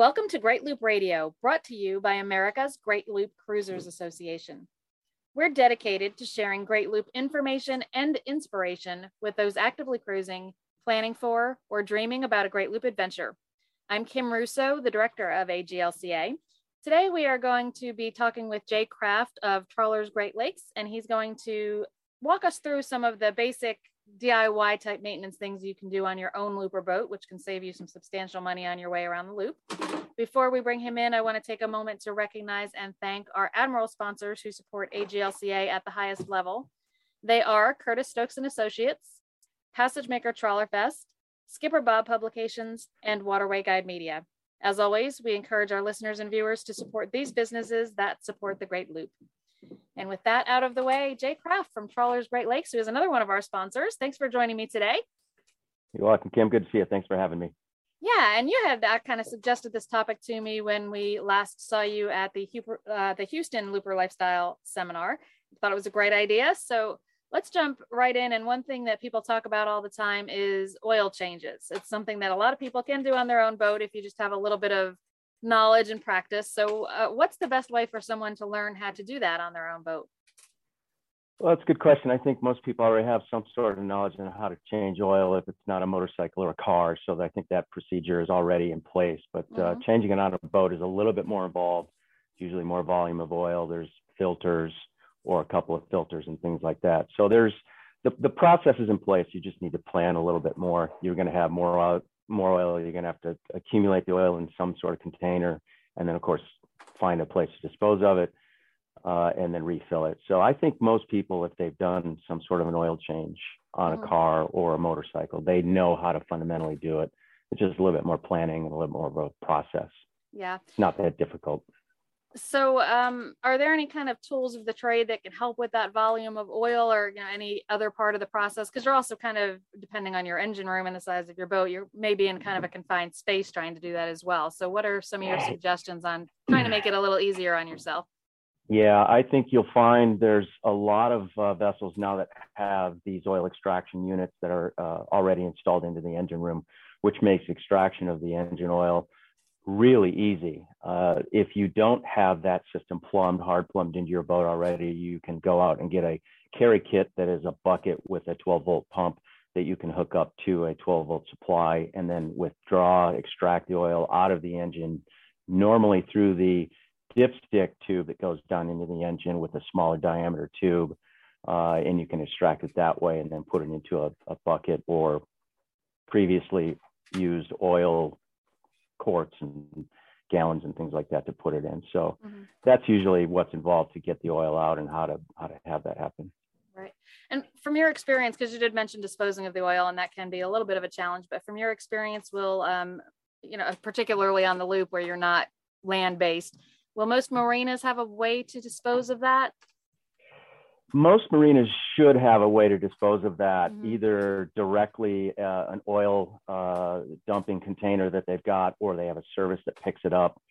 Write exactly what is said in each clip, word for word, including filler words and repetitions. Welcome to Great Loop Radio, brought to you by America's Great Loop Cruisers Association. We're dedicated to sharing Great Loop information and inspiration with those actively cruising, planning for, or dreaming about a Great Loop adventure. I'm Kim Russo, the director of A G L C A. Today we are going to be talking with Jay Kraft of Trawler's Great Lakes, and he's going to walk us through some of the basic D I Y type maintenance things you can do on your own looper boat, which can save you some substantial money on your way around the loop. Before we bring him in, I want to take a moment to recognize and thank our Admiral sponsors who support A G L C A at the highest level. They are Curtis Stokes and Associates, Passage Maker Trawler Fest, Skipper Bob Publications, and Waterway Guide Media. As always, we encourage our listeners and viewers to support these businesses that support the Great Loop. And with that out of the way, Jay Kraft from Trawler's Great Lakes, who is another one of our sponsors. Thanks for joining me today. You're welcome, Kim. Good to see you. Thanks for having me. Yeah, and you had uh, kind of suggested this topic to me when we last saw you at the, uh, the Houston Looper Lifestyle Seminar. I thought it was a great idea. So let's jump right in. And one thing that people talk about all the time is oil changes. It's something that a lot of people can do on their own boat if you just have a little bit of knowledge and practice. So uh, what's the best way for someone to learn how to do that on their own boat? Well, that's a good question. I think most people already have some sort of knowledge on how to change oil if it's not a motorcycle or a car. So I think that procedure is already in place, but mm-hmm. uh, changing it on a boat is a little bit more involved. It's usually more volume of oil. There's filters or a couple of filters and things like that. So there's the, the process is in place. You just need to plan a little bit more. You're going to have more oil. more oil, you're going to have to accumulate the oil in some sort of container, and then of course, find a place to dispose of it, uh, and then refill it. So I think most people, if they've done some sort of an oil change on a car or a motorcycle, they know how to fundamentally do it. It's just a little bit more planning and a little more of a process. Yeah. It's not that difficult. So um, are there any kind of tools of the trade that can help with that volume of oil, or you know, any other part of the process? Because you're also kind of, depending on your engine room and the size of your boat, you're maybe in kind of a confined space trying to do that as well. So what are some of your suggestions on trying to make it a little easier on yourself? Yeah, I think you'll find there's a lot of uh, vessels now that have these oil extraction units that are uh, already installed into the engine room, which makes extraction of the engine oil really easy. Uh, if you don't have that system plumbed, hard plumbed into your boat already, you can go out and get a carry kit that is a bucket with a twelve volt pump that you can hook up to a twelve volt supply and then withdraw, extract the oil out of the engine, normally through the dipstick tube that goes down into the engine with a smaller diameter tube. Uh, and you can extract it that way and then put it into a, a bucket or previously used oil quarts and gallons and things like that to put it in. So mm-hmm. that's usually what's involved to get the oil out and how to how to have that happen. Right. And from your experience, because you did mention disposing of the oil, and that can be a little bit of a challenge, but from your experience, will um, you know, particularly on the loop where you're not land-based, will most marinas have a way to dispose of that? Most marinas should have a way to dispose of that, mm-hmm. either directly uh, an oil uh, dumping container that they've got, or they have a service that picks it up.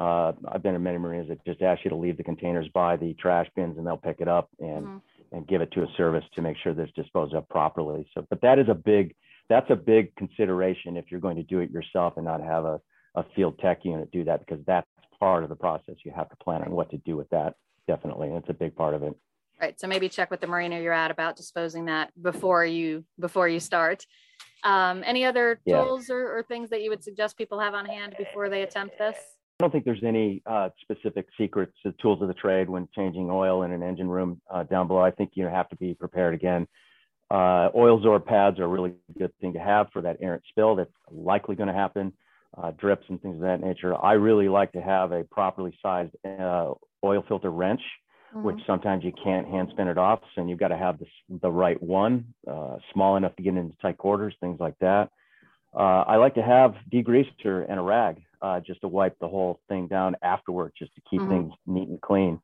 Uh, I've been in many marinas that just ask you to leave the containers by the trash bins and they'll pick it up and, mm-hmm. and give it to a service to make sure that it's disposed of properly. So, but that is a big, that's a big consideration if you're going to do it yourself and not have a, a field tech unit do that, because that's part of the process. You have to plan on what to do with that. Definitely. And it's a big part of it. Right. So maybe check with the marina you're at about disposing that before you before you start. Um, any other yeah. tools or, or things that you would suggest people have on hand before they attempt this? I don't think there's any uh, specific secrets to tools of the trade when changing oil in an engine room uh, down below. I think you have to be prepared again. Uh, oil Zor pads are a really good thing to have for that errant spill that's likely going to happen. Uh, drips and things of that nature. I really like to have a properly sized uh, oil filter wrench. Mm-hmm. Which sometimes you can't hand spin it off, and you've got to have the, the right one, uh, small enough to get into tight quarters, things like that. Uh, I like to have degreaser and a rag uh, just to wipe the whole thing down afterward, just to keep mm-hmm. things neat and clean.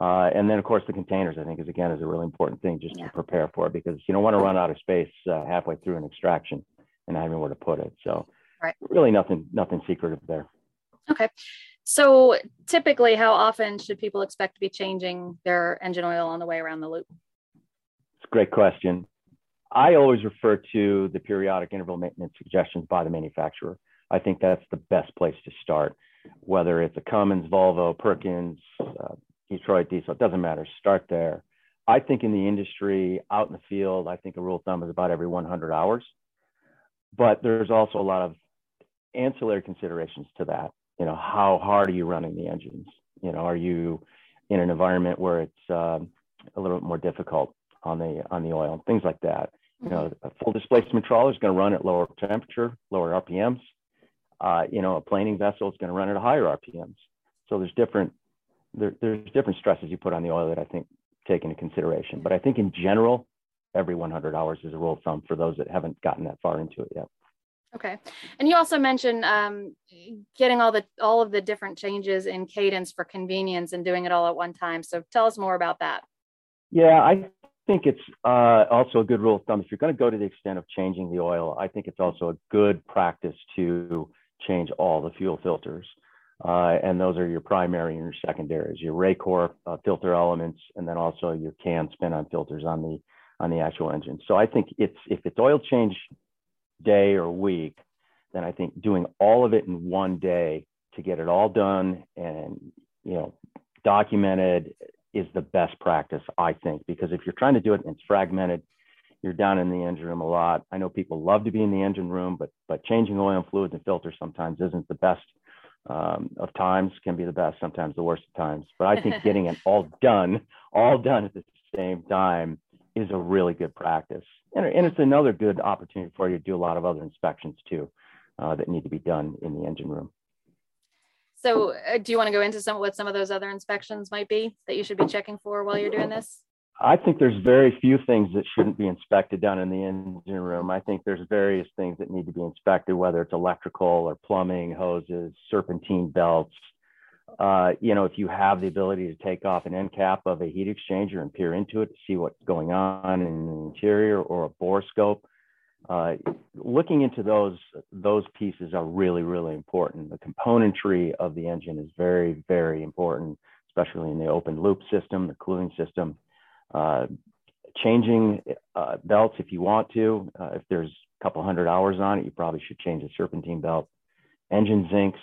Uh, and then, of course, the containers, I think, is again, is a really important thing just yeah. to prepare for, because you don't want to run out of space uh, halfway through an extraction and not having where to put it. So right. really nothing, nothing secretive there. Okay. So typically, how often should people expect to be changing their engine oil on the way around the loop? It's a great question. I always refer to the periodic interval maintenance suggestions by the manufacturer. I think that's the best place to start. Whether it's a Cummins, Volvo, Perkins, uh, Detroit Diesel, it doesn't matter, start there. I think in the industry, out in the field, I think a rule of thumb is about every one hundred hours. But there's also a lot of ancillary considerations to that. You know, how hard are you running the engines? You know, are you in an environment where it's um, a little bit more difficult on the on the oil, things like that? You know, a full displacement trawler is going to run at lower temperature, lower R P Ms. Uh, you know, a planing vessel is going to run at higher R P Ms. So there's different there, there's different stresses you put on the oil that I think take into consideration. But I think in general, every one hundred hours is a rule of thumb for those that haven't gotten that far into it yet. Okay, and you also mentioned um, getting all the all of the different changes in cadence for convenience and doing it all at one time. So tell us more about that. Yeah, I think it's uh, also a good rule of thumb. If you're going to go to the extent of changing the oil, I think it's also a good practice to change all the fuel filters, uh, and those are your primary and your secondaries, your Raycor uh, filter elements, and then also your cam spin-on filters on the on the actual engine. So I think it's if it's oil change day or week, then I think doing all of it in one day to get it all done and, you know, documented is the best practice, I think, because if you're trying to do it and it's fragmented, you're down in the engine room a lot. I know people love to be in the engine room, but but changing oil and fluids and filters sometimes isn't the best um, of times, can be the best, sometimes the worst of times. But I think getting it all done, all done at the same time is a really good practice. And, and it's another good opportunity for you to do a lot of other inspections too uh, that need to be done in the engine room. So uh, do you want to go into some what some of those other inspections might be that you should be checking for while you're doing this? I think there's very few things that shouldn't be inspected down in the engine room. I think there's various things that need to be inspected, whether it's electrical or plumbing, hoses, serpentine belts. Uh, you know, if you have the ability to take off an end cap of a heat exchanger and peer into it to see what's going on in the interior, or a bore scope, uh, looking into those, those pieces are really, really important. The componentry of the engine is very, very important, especially in the open loop system, the cooling system, uh, changing uh, belts if you want to. Uh, if there's a couple hundred hours on it, you probably should change the serpentine belt, engine zincs.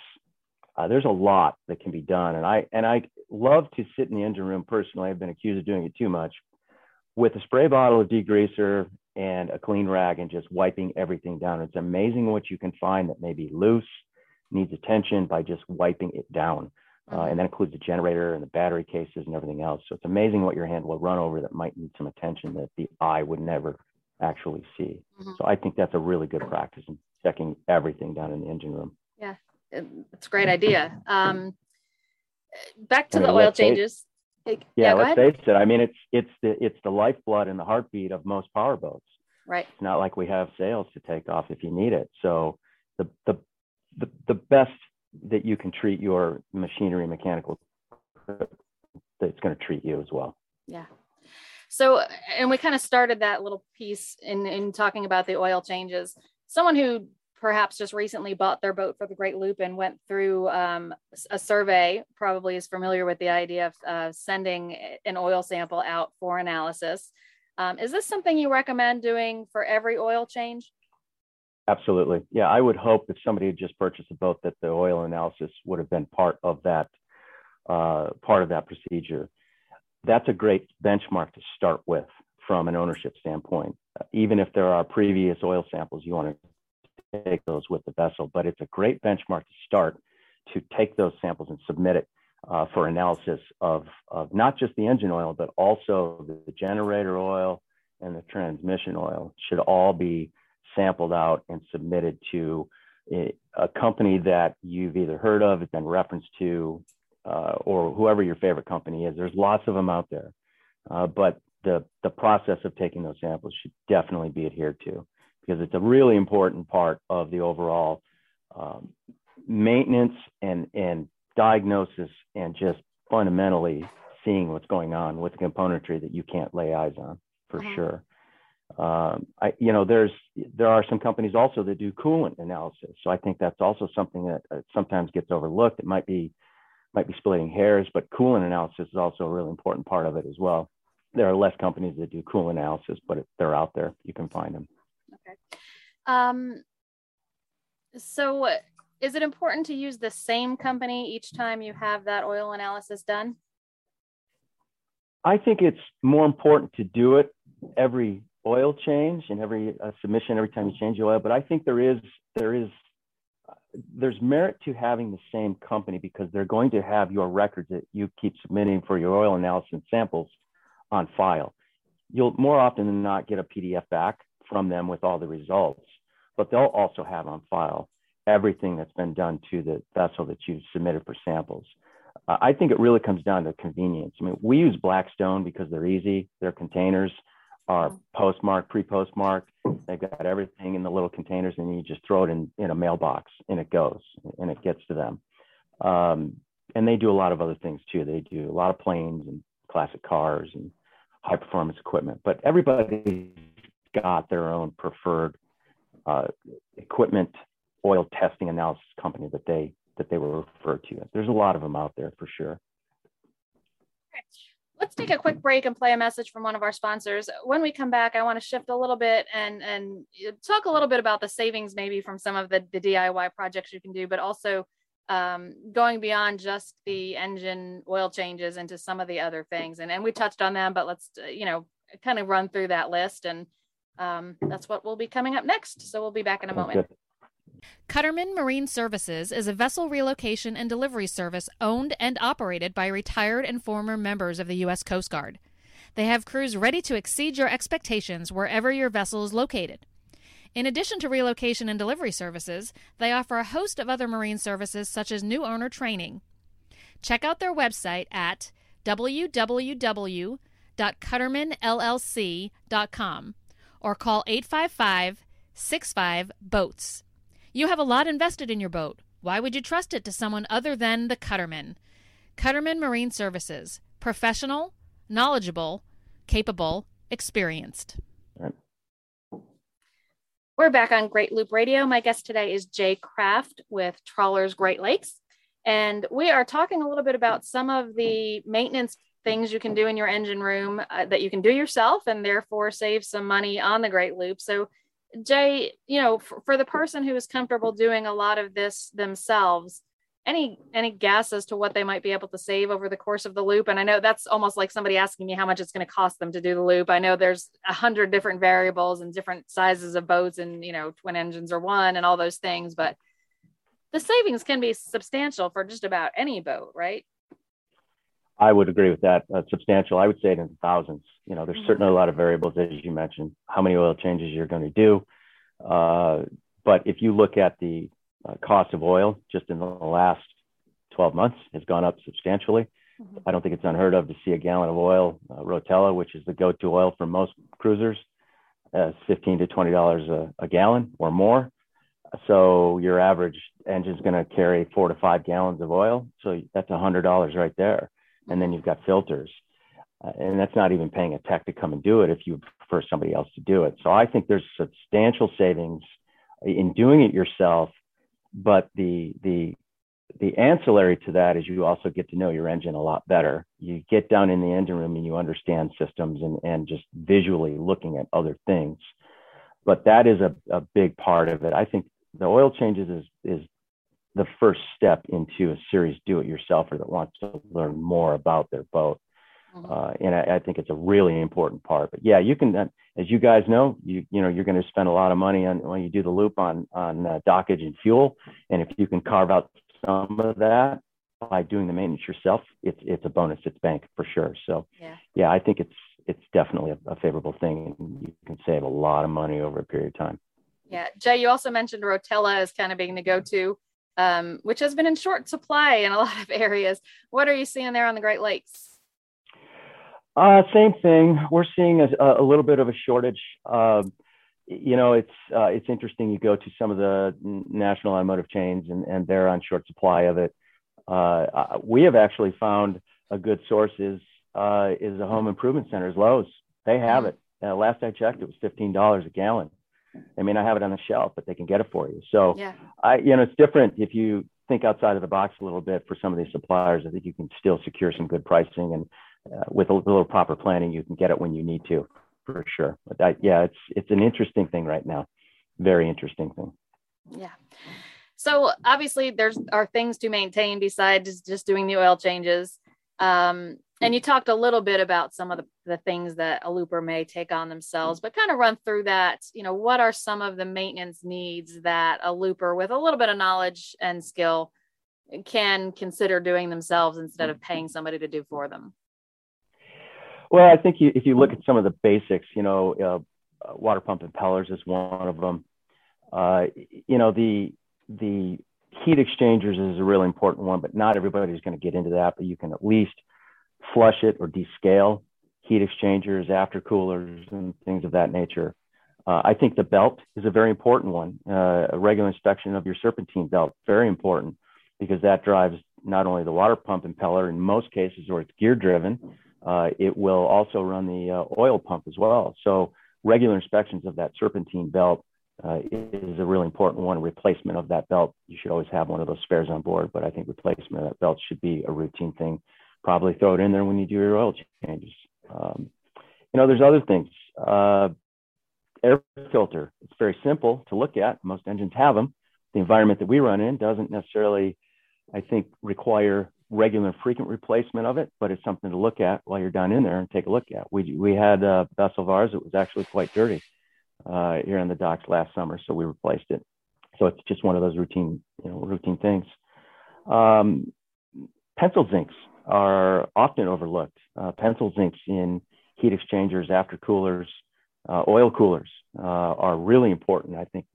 Uh, there's a lot that can be done. And I and I love to sit in the engine room personally. I've been accused of doing it too much with a spray bottle of degreaser and a clean rag and just wiping everything down. It's amazing what you can find that may be loose, needs attention by just wiping it down. Uh, and that includes the generator and the battery cases and everything else. So it's amazing what your hand will run over that might need some attention that the eye would never actually see. Mm-hmm. So I think that's a really good practice in checking everything down in the engine room. Yeah. It's a great idea. Um, back to I mean, the oil changes. Face, yeah, yeah let's ahead. face it. I mean, it's it's the it's the lifeblood and the heartbeat of most power boats. Right. It's not like we have sails to take off if you need it. So the the the, the best that you can treat your machinery, mechanical, that's going to treat you as well. Yeah. So, and we kind of started that little piece in in talking about the oil changes. Someone who perhaps just recently bought their boat for the Great Loop and went through um, a survey, probably is familiar with the idea of uh, sending an oil sample out for analysis. Um, is this something you recommend doing for every oil change? Absolutely. Yeah, I would hope that somebody had just purchased a boat that the oil analysis would have been part of that, uh, part of that procedure. That's a great benchmark to start with from an ownership standpoint. Even if there are previous oil samples, you want to take those with the vessel, but it's a great benchmark to start to take those samples and submit it uh, for analysis of, of not just the engine oil, but also the generator oil and the transmission oil should all be sampled out and submitted to a company that you've either heard of, been referenced to, uh, or whoever your favorite company is. There's lots of them out there, uh, but the, the process of taking those samples should definitely be adhered to, because it's a really important part of the overall um, maintenance and, and diagnosis and just fundamentally seeing what's going on with the componentry that you can't lay eyes on for mm-hmm. sure. Um, I, you know, there's, there are some companies also that do coolant analysis. So I think that's also something that uh, sometimes gets overlooked. It might be, might be splitting hairs, but coolant analysis is also a really important part of it as well. There are less companies that do coolant analysis, but it, they're out there. You can find them. Okay. Um, so Is it important to use the same company each time you have that oil analysis done? I think it's more important to do it every oil change and every uh, submission, every time you change your oil. But I think there is, there is, uh, there's merit to having the same company, because they're going to have your records that you keep submitting for your oil analysis and samples on file. You'll more often than not get a P D F back from them with all the results, but they'll also have on file everything that's been done to the vessel that you've submitted for samples. Uh, I think it really comes down to convenience. I mean, we use Blackstone because they're easy. Their containers are postmarked, pre-postmarked. They've got everything in the little containers, and you just throw it in, in a mailbox, and it goes, and it gets to them. Um, and they do a lot of other things too. They do a lot of planes and classic cars and high performance equipment, but everybody's got their own preferred uh, equipment oil testing analysis company that they that they were referred to. There's a lot of them out there for sure. Okay. Let's take a quick break and play a message from one of our sponsors. When we come back, I want to shift a little bit and, and talk a little bit about the savings maybe from some of the, the D I Y projects you can do, but also um, going beyond just the engine oil changes into some of the other things. And, and we touched on them, but let's, you know, kind of run through that list. And um, that's what will be coming up next. So we'll be back in a moment. Okay. Cutterman Marine Services is a vessel relocation and delivery service owned and operated by retired and former members of the U S Coast Guard. They have crews ready to exceed your expectations wherever your vessel is located. In addition to relocation and delivery services, they offer a host of other marine services such as new owner training. Check out their website at w w w dot cutterman l l c dot com or call eight five five, six five, boats. You have a lot invested in your boat. Why would you trust it to someone other than the Cutterman? Cutterman Marine Services. Professional, knowledgeable, capable, experienced. We're back on Great Loop Radio. My guest today is Jay Kraft with Trawler's Great Lakes. And we are talking a little bit about some of the maintenance things you can do in your engine room uh, that you can do yourself and therefore save some money on the Great Loop. So Jay, you know, for, for the person who is comfortable doing a lot of this themselves, any any guess as to what they might be able to save over the course of the loop? And I know that's almost like somebody asking me how much it's going to cost them to do the loop. I know there's a hundred different variables and different sizes of boats and, you know, twin engines or one and all those things, but the savings can be substantial for just about any boat, right? I would agree with that. Uh, substantial. I would say it in thousands. You know, there's mm-hmm. certainly a lot of variables, as you mentioned, how many oil changes you're going to do. Uh, but if you look at the uh, cost of oil, just in the last twelve months has gone up substantially. Mm-hmm. I don't think it's unheard of to see a gallon of oil, uh, Rotella, which is the go-to oil for most cruisers, uh, fifteen to twenty dollars a, a gallon or more. So your average engine is going to carry four to five gallons of oil. So that's one hundred dollars right there. And then you've got filters, uh, and that's not even paying a tech to come and do it if you prefer somebody else to do it. So I think there's substantial savings in doing it yourself, but the the the ancillary to that is you also get to know your engine a lot better. You get down in the engine room and you understand systems and, and just visually looking at other things. But that is a, a big part of it. I think the oil changes is is the first step into a series do-it-yourselfer that wants to learn more about their boat. Uh, and I, I think it's a really important part, but yeah, you can, uh, as you guys know, you, you know, you're going to spend a lot of money on when you do the loop on, on uh, dockage and fuel. And if you can carve out some of that by doing the maintenance yourself, it's, it's a bonus. It's bank for sure. So yeah, yeah I think it's, it's definitely a, a favorable thing. And you can save a lot of money over a period of time. Yeah. Jay, you also mentioned Rotella as kind of being the go-to, um, which has been in short supply in a lot of areas. What are you seeing there on the Great Lakes? Uh, same thing. We're seeing a, a little bit of a shortage. Uh, you know, it's uh, it's interesting. You go to some of the national automotive chains and, and they're on short supply of it. Uh, we have actually found a good source is, uh, is a home improvement centers, Lowe's. They have it. Uh, last I checked, it was fifteen dollars a gallon. They may not have it on the shelf, but they can get it for you. So, yeah. I, you know, it's different if you think outside of the box a little bit for some of these suppliers. I think you can still secure some good pricing, and uh, with a little proper planning, you can get it when you need to, for sure. But that, yeah, it's it's an interesting thing right now. Very interesting thing. Yeah. So obviously there's are things to maintain besides just doing the oil changes. Um, and you talked a little bit about some of the, the things that a looper may take on themselves, but kind of run through that. You know, what are some of the maintenance needs that a looper with a little bit of knowledge and skill can consider doing themselves instead of paying somebody to do for them? Well, I think you, if you look at some of the basics, you know, uh, water pump impellers is one of them. Uh, you know, the the heat exchangers is a really important one, but not everybody's going to get into that, but you can at least flush it or descale heat exchangers, after coolers, and things of that nature. Uh, I think the belt is a very important one. Uh, a regular inspection of your serpentine belt, very important, because that drives not only the water pump impeller in most cases, or it's gear driven, uh, it will also run the uh, oil pump as well. So regular inspections of that serpentine belt Uh, is a really important one. Replacement of that belt. You should always have one of those spares on board, but I think replacement of that belt should be a routine thing. Probably throw it in there when you do your oil changes. Um, you know, there's other things. Uh, air filter. It's very simple to look at. Most engines have them. The environment that we run in doesn't necessarily, I think, require regular and frequent replacement of it, but it's something to look at while you're down in there and take a look at. We, we had a vessel of ours that was actually quite dirty uh here on the docks last summer, so we replaced it. So it's just one of those routine you know routine things. Um pencil zincs are often overlooked. Uh, pencil zincs in heat exchangers, after coolers, uh, oil coolers uh, are really important, I think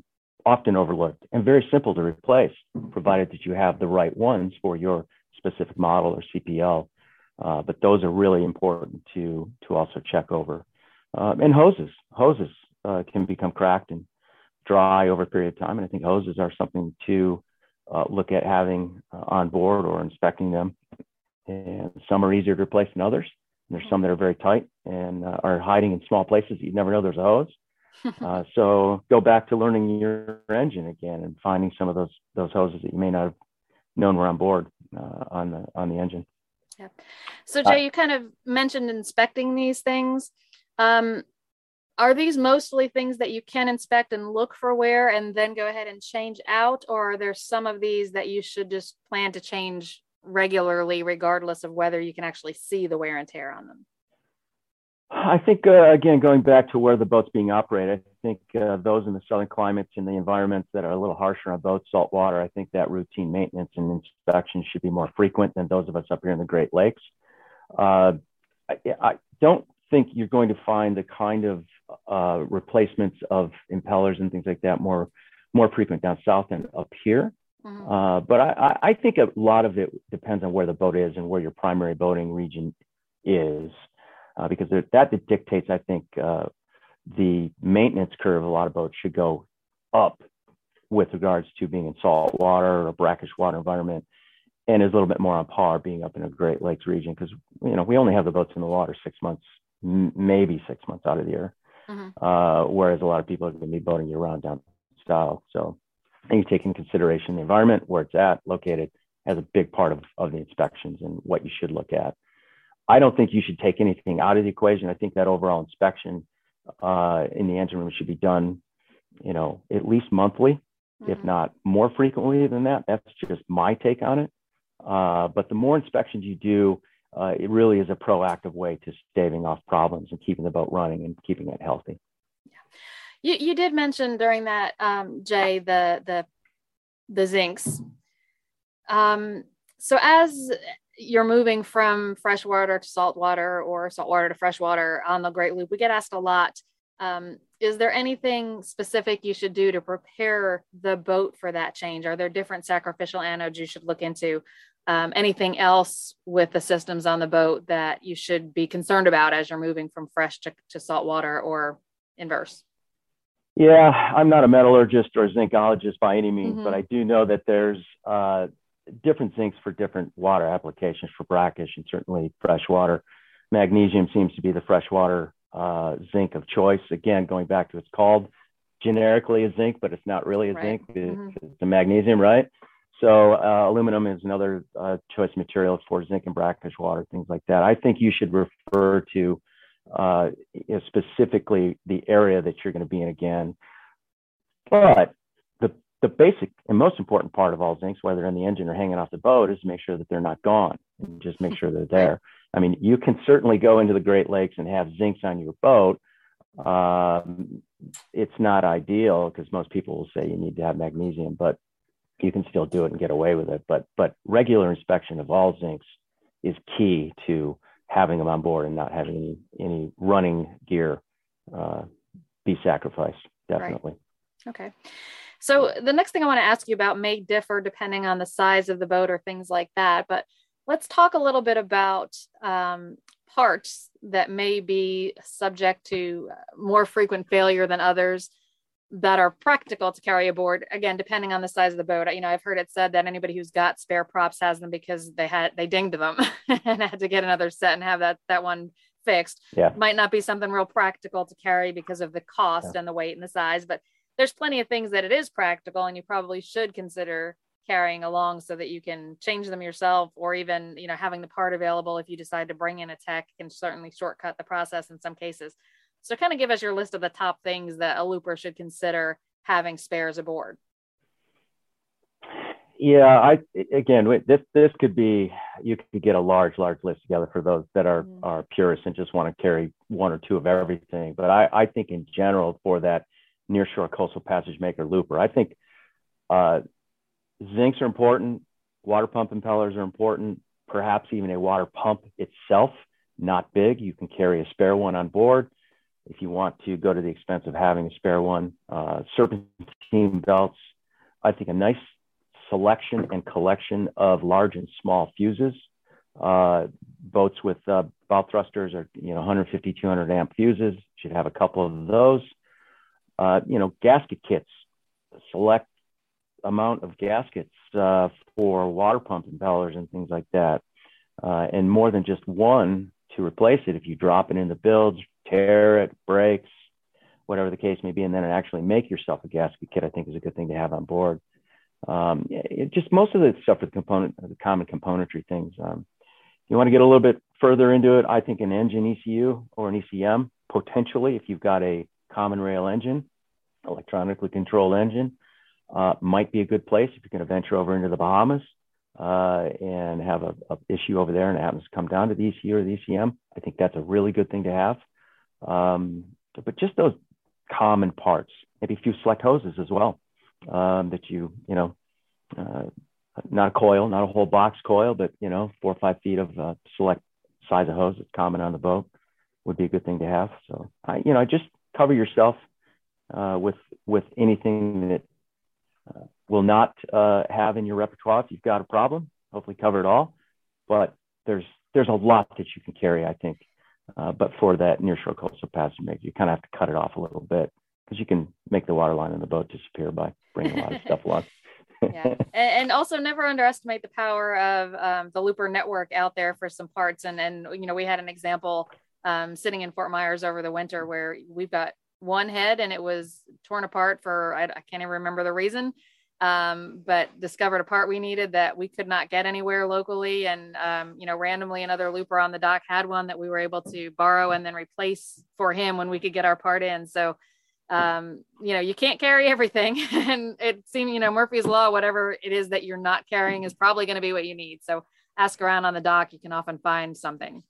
often overlooked, and very simple to replace, provided that you have the right ones for your specific model or C P L. Uh, but those are really important to to also check over. Um, and hoses hoses Uh, can become cracked and dry over a period of time. And I think hoses are something to uh, look at having uh, on board or inspecting them. And some are easier to replace than others. And there's some that are very tight and uh, are hiding in small places. You never know there's a hose. Uh, so go back to learning your engine again and finding some of those those hoses that you may not have known were on board uh, on the on the engine. Yeah. So Jay, uh, you kind of mentioned inspecting these things. Um, Are these mostly things that you can inspect and look for wear and then go ahead and change out? Or are there some of these that you should just plan to change regularly, regardless of whether you can actually see the wear and tear on them? I think, uh, again, going back to where the boat's being operated, I think uh, those in the southern climates and the environments that are a little harsher on boats, salt water, I think that routine maintenance and inspection should be more frequent than those of us up here in the Great Lakes. Uh, I, I don't think you're going to find the kind of uh, replacements of impellers and things like that more, more frequent down south than up here. Mm-hmm. Uh, but I, I think a lot of it depends on where the boat is and where your primary boating region is, uh, because there, that dictates, I think, uh, the maintenance curve. A lot of boats should go up with regards to being in salt water or a brackish water environment, and is a little bit more on par being up in a Great Lakes region, because, you know, we only have the boats in the water six months, maybe six months out of the year. Mm-hmm. Uh, whereas a lot of people are going to be boating year round down south. So and you take into consideration the environment, where it's at, located, as a big part of, of the inspections and what you should look at. I don't think you should take anything out of the equation. I think that overall inspection uh, in the engine room should be done, you know, at least monthly, mm-hmm. if not more frequently than that. That's just my take on it. Uh, but the more inspections you do, Uh, it really is a proactive way to staving off problems and keeping the boat running and keeping it healthy. Yeah. You, you did mention during that, um, Jay, the, the, the zincs. Um, so as you're moving from freshwater to saltwater or saltwater to freshwater on the Great Loop, we get asked a lot, um, is there anything specific you should do to prepare the boat for that change? Are there different sacrificial anodes you should look into? Um, anything else with the systems on the boat that you should be concerned about as you're moving from fresh to, to saltwater or inverse? Yeah, I'm not a metallurgist or zincologist by any means, mm-hmm. but I do know that there's uh, different zincs for different water applications, for brackish and certainly freshwater. Magnesium seems to be the freshwater uh, zinc of choice. Again, going back to, it's called generically a zinc, but it's not really a right. zinc. It's, mm-hmm. it's a magnesium, right? So uh, aluminum is another uh, choice material for zinc and brackish water, things like that. I think you should refer to uh, specifically the area that you're going to be in again. But the the basic and most important part of all zincs, whether in the engine or hanging off the boat, is to make sure that they're not gone and just make sure they're there. I mean, you can certainly go into the Great Lakes and have zincs on your boat. Um, it's not ideal because most people will say you need to have magnesium, but you can still do it and get away with it. But, but regular inspection of all zincs is key to having them on board and not having any, any running gear uh, be sacrificed. Definitely. Right. Okay. So the next thing I want to ask you about may differ depending on the size of the boat or things like that, but let's talk a little bit about um, parts that may be subject to more frequent failure than others that are practical to carry aboard. Again, depending on the size of the boat, you know, I've heard it said that anybody who's got spare props has them because they had, they dinged them and had to get another set and have that, that one fixed. Yeah. Might not be something real practical to carry because of the cost yeah. and the weight and the size, but there's plenty of things that it is practical and you probably should consider carrying along so that you can change them yourself, or even, you know, having the part available if you decide to bring in a tech can certainly shortcut the process in some cases. So kind of give us your list of the top things that a looper should consider having spares aboard. Yeah, I, again, this, this could be, you could get a large, large list together for those that are, mm-hmm. are purists and just want to carry one or two of everything. But I, I think in general for that nearshore coastal passage maker looper, I think uh, zincs are important. Water pump impellers are important. Perhaps even a water pump itself, not big. You can carry a spare one on board if you want to go to the expense of having a spare one. Uh, serpentine belts. I think a nice selection and collection of large and small fuses. Uh, boats with uh, bow thrusters are, you know, one fifty, two hundred amp fuses. Should have a couple of those. Uh, you know, gasket kits, select amount of gaskets uh, for water pump impellers and things like that. Uh, and more than just one to replace it. If you drop it in the builds, tear it, breaks, whatever the case may be, and then actually make yourself a gasket kit, I think is a good thing to have on board. Um, it, just most of the stuff with component, the common componentry things. Um, you want to get a little bit further into it. I think an engine E C U or an E C M, potentially, if you've got a common rail engine, electronically controlled engine, uh, might be a good place if you're going to venture over into the Bahamas uh, and have a, a issue over there and it happens to come down to the E C U or the E C M. I think that's a really good thing to have. Um, but just those common parts, maybe a few select hoses as well um, that you, you know, uh, not a coil, not a whole box coil, but, you know, four or five feet of uh, select size of hose that's common on the boat would be a good thing to have. So, I, you know, I just, cover yourself uh, with with anything that uh, will not uh, have in your repertoire. If you've got a problem, hopefully cover it all. But there's there's a lot that you can carry, I think. Uh, but for that nearshore coastal passage maker, you kind of have to cut it off a little bit because you can make the waterline in the boat disappear by bringing a lot of stuff along. Yeah, and, and also never underestimate the power of um, the looper network out there for some parts. And and you know, we had an example. Um, sitting in Fort Myers over the winter where we've got one head and it was torn apart for, I, I can't even remember the reason, um, but discovered a part we needed that we could not get anywhere locally. And, um, you know, randomly another looper on the dock had one that we were able to borrow and then replace for him when we could get our part in. So, um, you know, you can't carry everything and it seemed, you know, Murphy's Law, whatever it is that you're not carrying is probably going to be what you need. So ask around on the dock. You can often find something.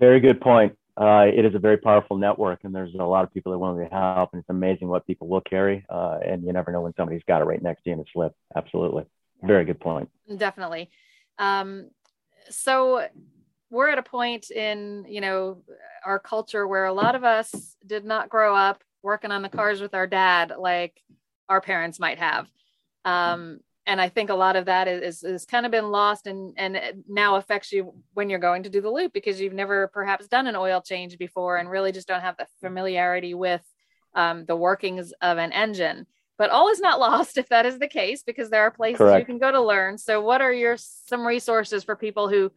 Very good point. Uh, it is a very powerful network, and there's a lot of people that want to help, and it's amazing what people will carry, uh, and you never know when somebody's got it right next to you and it slipped. Absolutely. Yeah. Very good point. Definitely. Um, so we're at a point in, you know, our culture where a lot of us did not grow up working on the cars with our dad like our parents might have. Um, and I think a lot of that is, is, is kind of been lost and, and it now affects you when you're going to do the loop because you've never perhaps done an oil change before and really just don't have the familiarity with um, the workings of an engine. But all is not lost if that is the case, because there are places Correct. You can go to learn. So what are your some resources for people who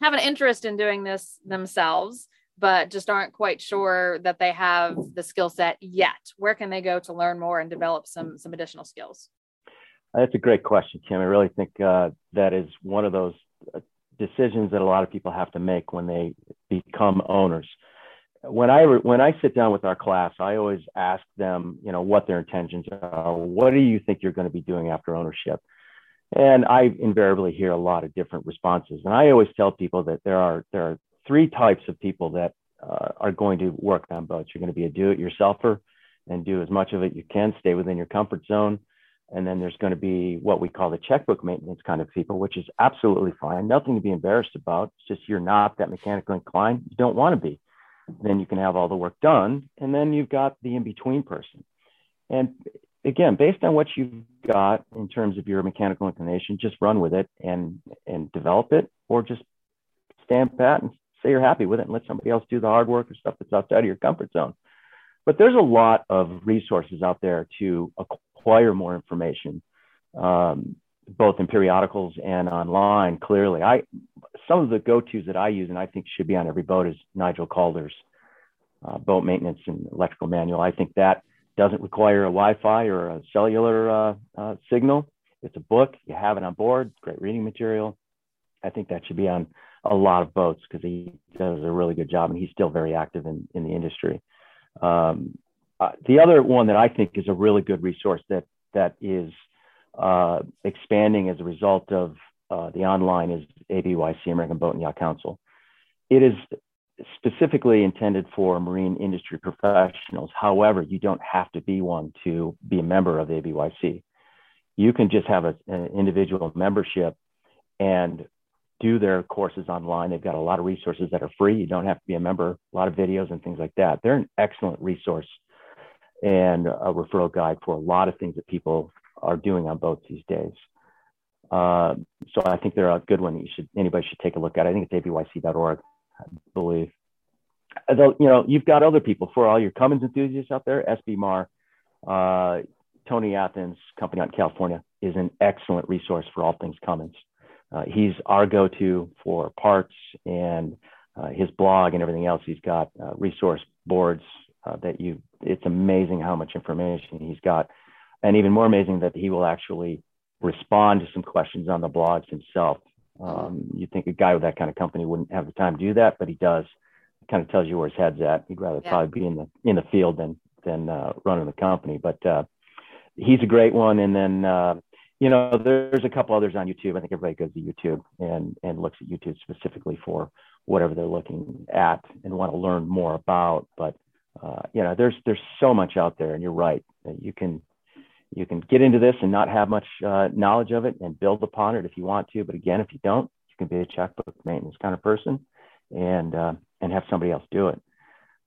have an interest in doing this themselves, but just aren't quite sure that they have the skill set yet? Where can they go to learn more and develop some some additional skills? That's a great question, Kim. I really think uh, that is one of those decisions that a lot of people have to make when they become owners. when I when I sit down with our class, I always ask them, you know, what their intentions are. What do you think you're going to be doing after ownership? And I invariably hear a lot of different responses. And I always tell people that there are there are three types of people that uh, are going to work on boats. You're going to be a do-it-yourselfer and do as much of it you can, stay within your comfort zone. And then there's going to be what we call the checkbook maintenance kind of people, which is absolutely fine. Nothing to be embarrassed about. It's just you're not that mechanically inclined. You don't want to be. Then you can have all the work done. And then you've got the in-between person. And again, based on what you've got in terms of your mechanical inclination, just run with it and, and develop it, or just stand pat and say you're happy with it and let somebody else do the hard work or stuff that's outside of your comfort zone. But there's a lot of resources out there to acquire more information, um, both in periodicals and online, clearly. I some of the go-tos that I use and I think should be on every boat is Nigel Calder's uh, Boat Maintenance and Electrical Manual. I think that doesn't require a Wi-Fi or a cellular uh, uh, signal. It's a book. You have it on board. Great reading material. I think that should be on a lot of boats because he does a really good job and he's still very active in, in the industry. Um, uh, the other one that I think is a really good resource that that is uh, expanding as a result of uh, the online is A B Y C, American Boat and Yacht Council. It is specifically intended for marine industry professionals. However, you don't have to be one to be a member of A B Y C. You can just have a, an individual membership and do their courses online. They've got a lot of resources that are free. You don't have to be a member, a lot of videos and things like that. They're an excellent resource and a referral guide for a lot of things that people are doing on boats these days. Uh, so I think they're a good one that you should, anybody should take a look at. I think it's A B Y C dot org, I believe. Although, you know, you've got other people for all your Cummins enthusiasts out there, S B M A R, uh, Tony Athens, company out in California, is an excellent resource for all things Cummins. Uh, he's our go-to for parts and uh, his blog and everything else. He's got uh, resource boards uh, that you, it's amazing how much information he's got. And even more amazing that he will actually respond to some questions on the blogs himself. Um, you'd think a guy with that kind of company wouldn't have the time to do that, but he does. It kind of tells you where his head's at. He'd rather yeah. probably be in the, in the field than, than uh, running the company, but uh, he's a great one. And then, uh, you know, there's a couple others on YouTube. I think everybody goes to YouTube and, and looks at YouTube specifically for whatever they're looking at and want to learn more about. But, uh, you know, there's there's so much out there, and you're right. You can you can get into this and not have much uh, knowledge of it and build upon it if you want to. But again, if you don't, you can be a checkbook maintenance kind of person and, uh, and have somebody else do it.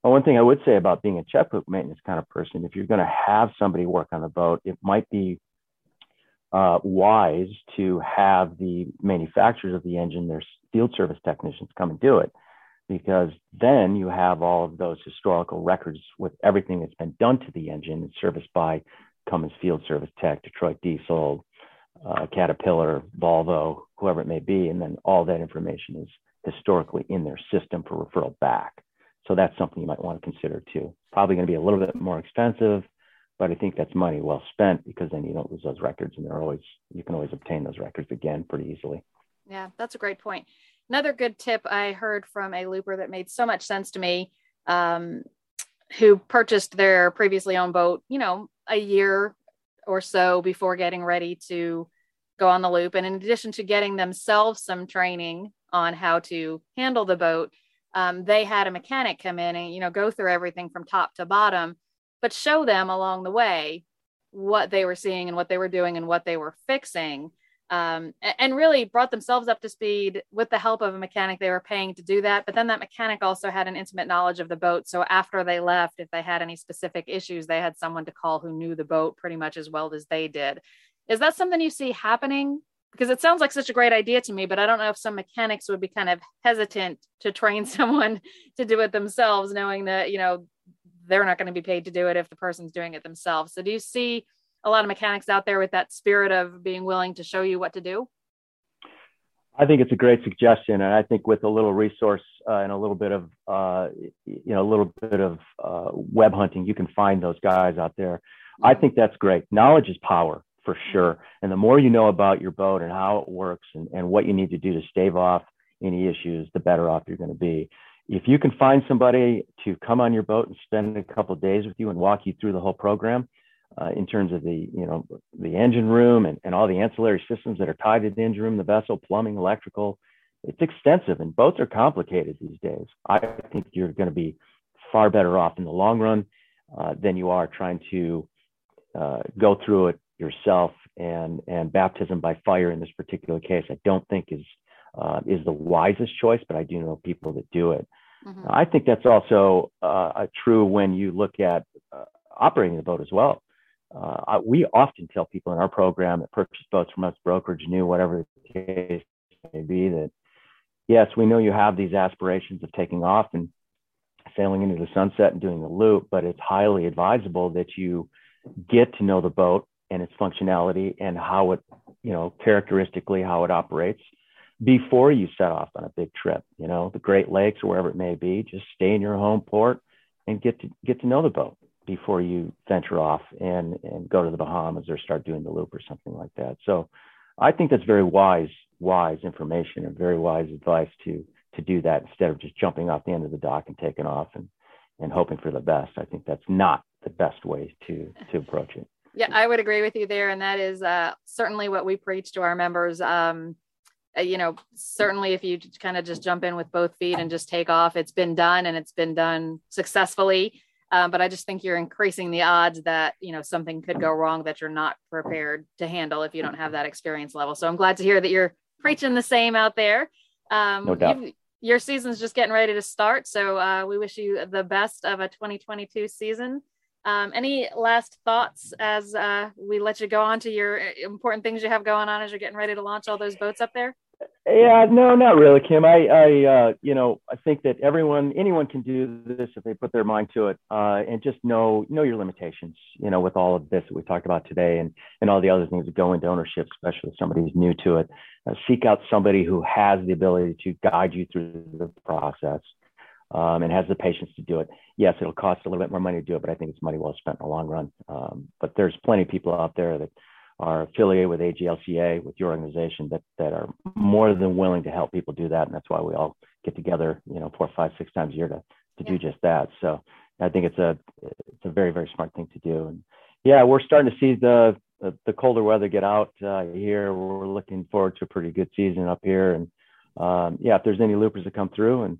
But one thing I would say about being a checkbook maintenance kind of person, if you're going to have somebody work on the boat, it might be Uh, wise to have the manufacturers of the engine, their field service technicians, come and do it, because then you have all of those historical records with everything that's been done to the engine and serviced by Cummins Field Service Tech, Detroit Diesel, uh, Caterpillar, Volvo, whoever it may be. And then all that information is historically in their system for referral back. So that's something you might want to consider too. Probably going to be a little bit more expensive, but I think that's money well spent, because then you don't lose those records, and they're always, you can always obtain those records again pretty easily. Yeah, that's a great point. Another good tip I heard from a looper that made so much sense to me, um, who purchased their previously owned boat, you know, a year or so before getting ready to go on the loop. And in addition to getting themselves some training on how to handle the boat, um, they had a mechanic come in and, you know, go through everything from top to bottom, but show them along the way what they were seeing and what they were doing and what they were fixing, um, and really brought themselves up to speed with the help of a mechanic they were paying to do that. But then that mechanic also had an intimate knowledge of the boat. So after they left, if they had any specific issues, they had someone to call who knew the boat pretty much as well as they did. Is that something you see happening? Because it sounds like such a great idea to me, but I don't know if some mechanics would be kind of hesitant to train someone to do it themselves, knowing that, you know, they're not going to be paid to do it if the person's doing it themselves. So do you see a lot of mechanics out there with that spirit of being willing to show you what to do? I think it's a great suggestion. And I think with a little resource uh, and a little bit of, uh, you know, a little bit of uh, web hunting, you can find those guys out there. Mm-hmm. I think that's great. Knowledge is power for sure. And the more you know about your boat and how it works and, and what you need to do to stave off any issues, the better off you're going to be. If you can find somebody to come on your boat and spend a couple of days with you and walk you through the whole program uh, in terms of the, you know, the engine room and, and all the ancillary systems that are tied to the engine room, the vessel, plumbing, electrical, it's extensive and boats are complicated these days. I think you're going to be far better off in the long run uh, than you are trying to uh, go through it yourself and, and baptism by fire in this particular case, I don't think is Uh, is the wisest choice, but I do know people that do it. Mm-hmm. I think that's also uh, true when you look at uh, operating the boat as well. Uh, I, we often tell people in our program that purchase boats from us, brokerage, new, whatever the case may be, that yes, we know you have these aspirations of taking off and sailing into the sunset and doing the loop, but it's highly advisable that you get to know the boat and its functionality and how it, you know, characteristically how it operates before you set off on a big trip, you know, the Great Lakes or wherever it may be. Just stay in your home port and get to get to know the boat before you venture off and, and go to the Bahamas or start doing the loop or something like that. So I think that's very wise, wise information and very wise advice to to do that instead of just jumping off the end of the dock and taking off and, and hoping for the best. I think that's not the best way to to approach it. Yeah, I would agree with you there. And that is uh, certainly what we preach to our members. Um, you know, certainly if you kind of just jump in with both feet and just take off, it's been done and it's been done successfully. Um, but I just think you're increasing the odds that, you know, something could go wrong that you're not prepared to handle if you don't have that experience level. So I'm glad to hear that you're preaching the same out there. Um, no doubt. You, your season's just getting ready to start. So uh, we wish you the best of a twenty twenty-two season. Um, any last thoughts as uh, we let you go on to your important things you have going on as you're getting ready to launch all those boats up there? Yeah, no, not really, Kim. I, I uh, you know, I think that everyone, anyone can do this if they put their mind to it, uh, and just know, know your limitations, you know, with all of this that we talked about today and, and all the other things that go into ownership, especially if somebody who's new to it. Uh, seek out somebody who has the ability to guide you through the process. Um, and has the patience to do it. Yes, it'll cost a little bit more money to do it, but I think it's money well spent in the long run. Um, but there's plenty of people out there that are affiliated with A G L C A, with your organization, that that are more than willing to help people do that. And that's why we all get together, you know, four, five, six times a year to, to yeah. do just that. So I think it's a it's a very, very smart thing to do. And yeah, we're starting to see the the, the colder weather get out uh, here. We're looking forward to a pretty good season up here. And um, yeah, if there's any loopers that come through and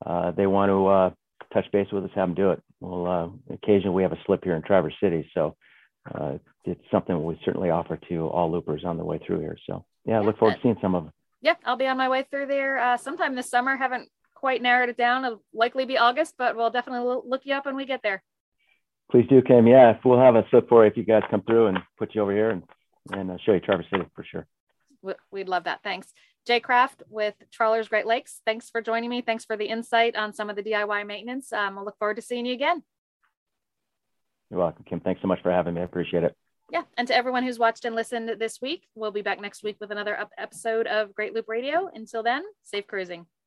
Uh, they want to uh, touch base with us, have them do it. Well, uh, occasionally we have a slip here in Traverse City. So uh, it's something we certainly offer to all loopers on the way through here. So yeah, I look forward to seeing some of them. Yeah, I'll be on my way through there uh, sometime this summer. Haven't quite narrowed it down. It'll likely be August, but we'll definitely look you up when we get there. Please do, Kim. Yeah, if we'll have a slip for you if you guys come through and put you over here and, and uh, show you Traverse City for sure. We'd love that. Thanks. Jay Kraft with Trawler's Great Lakes. Thanks for joining me. Thanks for the insight on some of the D I Y maintenance. Um, I look forward to seeing you again. You're welcome, Kim. Thanks so much for having me. I appreciate it. Yeah. And to everyone who's watched and listened this week, we'll be back next week with another up episode of Great Loop Radio. Until then, safe cruising.